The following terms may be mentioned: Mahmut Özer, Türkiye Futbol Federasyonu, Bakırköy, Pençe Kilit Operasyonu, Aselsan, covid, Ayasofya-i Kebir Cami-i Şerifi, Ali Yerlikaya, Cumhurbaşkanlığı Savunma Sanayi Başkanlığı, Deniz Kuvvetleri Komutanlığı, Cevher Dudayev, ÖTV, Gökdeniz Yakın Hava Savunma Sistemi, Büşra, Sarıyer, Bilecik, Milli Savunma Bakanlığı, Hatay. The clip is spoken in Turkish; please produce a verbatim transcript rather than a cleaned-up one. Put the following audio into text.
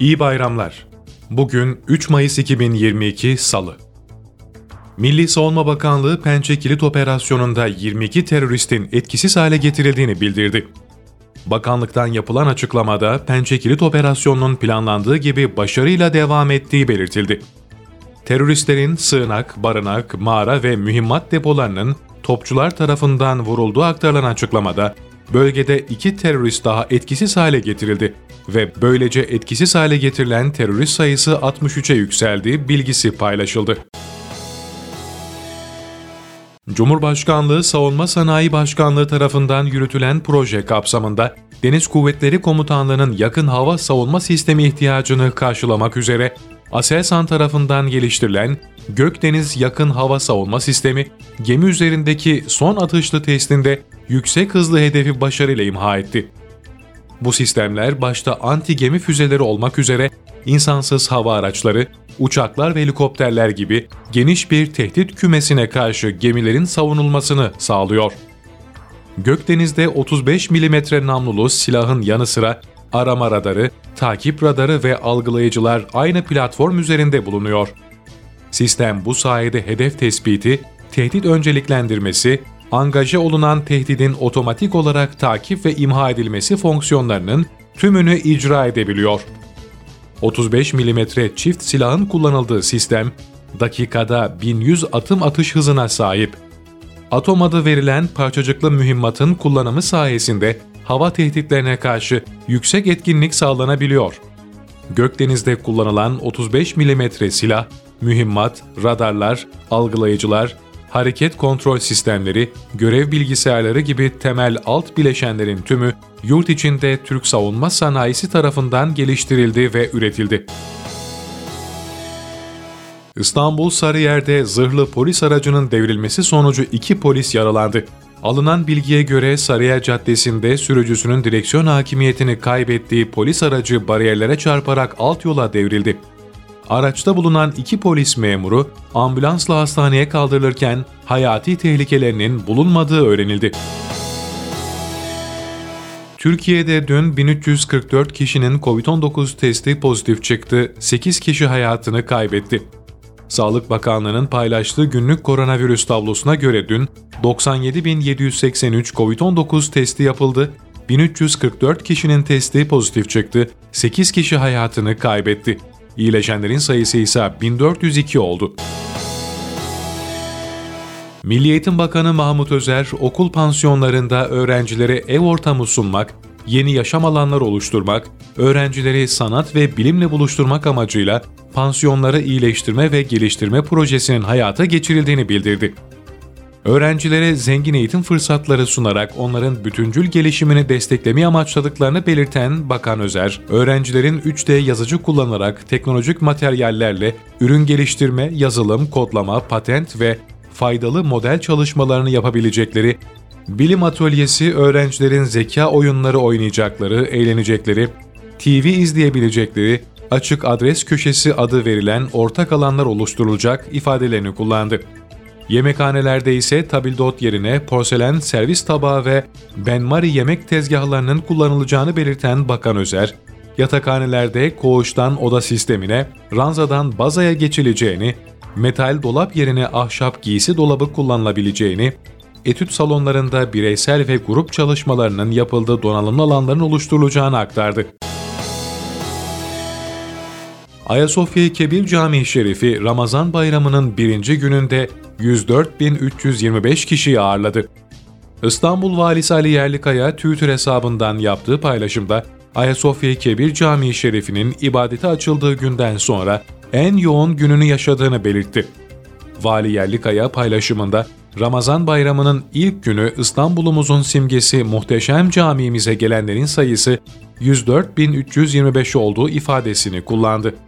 İyi bayramlar. Bugün üç Mayıs iki bin yirmi iki Salı. Milli Savunma Bakanlığı Pençe Kilit Operasyonu'nda yirmi iki teröristin etkisiz hale getirildiğini bildirdi. Bakanlıktan yapılan açıklamada Pençe Kilit Operasyonu'nun planlandığı gibi başarıyla devam ettiği belirtildi. Teröristlerin sığınak, barınak, mağara ve mühimmat depolarının topçular tarafından vurulduğu aktarılan açıklamada, bölgede iki terörist daha etkisiz hale getirildi ve böylece etkisiz hale getirilen terörist sayısı altmış üçe yükseldi bilgisi paylaşıldı. Cumhurbaşkanlığı Savunma Sanayi Başkanlığı tarafından yürütülen proje kapsamında Deniz Kuvvetleri Komutanlığı'nın yakın hava savunma sistemi ihtiyacını karşılamak üzere Aselsan tarafından geliştirilen Gökdeniz Yakın Hava Savunma Sistemi, gemi üzerindeki son atışlı testinde yüksek hızlı hedefi başarıyla imha etti. Bu sistemler başta anti-gemi füzeleri olmak üzere insansız hava araçları, uçaklar ve helikopterler gibi geniş bir tehdit kümesine karşı gemilerin savunulmasını sağlıyor. Gökdeniz'de otuz beş milimetre namlulu silahın yanı sıra arama radarı, takip radarı ve algılayıcılar aynı platform üzerinde bulunuyor. Sistem bu sayede hedef tespiti, tehdit önceliklendirmesi, angaje olunan tehdidin otomatik olarak takip ve imha edilmesi fonksiyonlarının tümünü icra edebiliyor. otuz beş milimetre çift silahın kullanıldığı sistem, dakikada bin yüz atım atış hızına sahip. Atom adı verilen parçacıklı mühimmatın kullanımı sayesinde hava tehditlerine karşı yüksek etkinlik sağlanabiliyor. Gökdeniz'de kullanılan otuz beş milimetre silah, mühimmat, radarlar, algılayıcılar, hareket kontrol sistemleri, görev bilgisayarları gibi temel alt bileşenlerin tümü yurt içinde Türk savunma sanayisi tarafından geliştirildi ve üretildi. İstanbul Sarıyer'de zırhlı polis aracının devrilmesi sonucu iki polis yaralandı. Alınan bilgiye göre Sarıyer Caddesi'nde sürücüsünün direksiyon hakimiyetini kaybettiği polis aracı bariyerlere çarparak alt yola devrildi. Araçta bulunan iki polis memuru ambulansla hastaneye kaldırılırken hayati tehlikelerinin bulunmadığı öğrenildi. Türkiye'de dün bin üç yüz kırk dört kişinin covid on dokuz testi pozitif çıktı, sekiz kişi hayatını kaybetti. Sağlık Bakanlığı'nın paylaştığı günlük koronavirüs tablosuna göre dün doksan yedi bin yedi yüz seksen üç covid on dokuz testi yapıldı, bin üç yüz kırk dört kişinin testi pozitif çıktı, sekiz kişi hayatını kaybetti. İyileşenlerin sayısı ise bin dört yüz iki oldu. Milli Eğitim Bakanı Mahmut Özer, okul pansiyonlarında öğrencilere ev ortamı sunmak, yeni yaşam alanları oluşturmak, öğrencileri sanat ve bilimle buluşturmak amacıyla pansiyonları iyileştirme ve geliştirme projesinin hayata geçirildiğini bildirdi. Öğrencilere zengin eğitim fırsatları sunarak onların bütüncül gelişimini desteklemeyi amaçladıklarını belirten Bakan Özer, öğrencilerin üç D yazıcı kullanarak teknolojik materyallerle ürün geliştirme, yazılım, kodlama, patent ve faydalı model çalışmalarını yapabilecekleri, bilim atölyesi öğrencilerin zeka oyunları oynayacakları, eğlenecekleri, T V izleyebilecekleri, açık adres köşesi adı verilen ortak alanlar oluşturulacak ifadelerini kullandı. Yemekhanelerde ise tabildot yerine porselen servis tabağı ve benmari yemek tezgahlarının kullanılacağını belirten Bakan Özer, yatakhanelerde koğuştan oda sistemine, ranzadan bazaya geçileceğini, metal dolap yerine ahşap giysi dolabı kullanılabileceğini, etüt salonlarında bireysel ve grup çalışmalarının yapıldığı donanımlı alanların oluşturulacağını aktardı. Ayasofya-i Kebir Cami-i Şerifi Ramazan Bayramı'nın birinci gününde yüz dört bin üç yüz yirmi beş kişiyi ağırladı. İstanbul Valisi Ali Yerlikaya Twitter hesabından yaptığı paylaşımda Ayasofya-i Kebir Camii Şerifi'nin ibadete açıldığı günden sonra en yoğun gününü yaşadığını belirtti. Vali Yerlikaya paylaşımında Ramazan Bayramı'nın ilk günü İstanbul'umuzun simgesi muhteşem camimize gelenlerin sayısı yüz dört bin üç yüz yirmi beş olduğu ifadesini kullandı.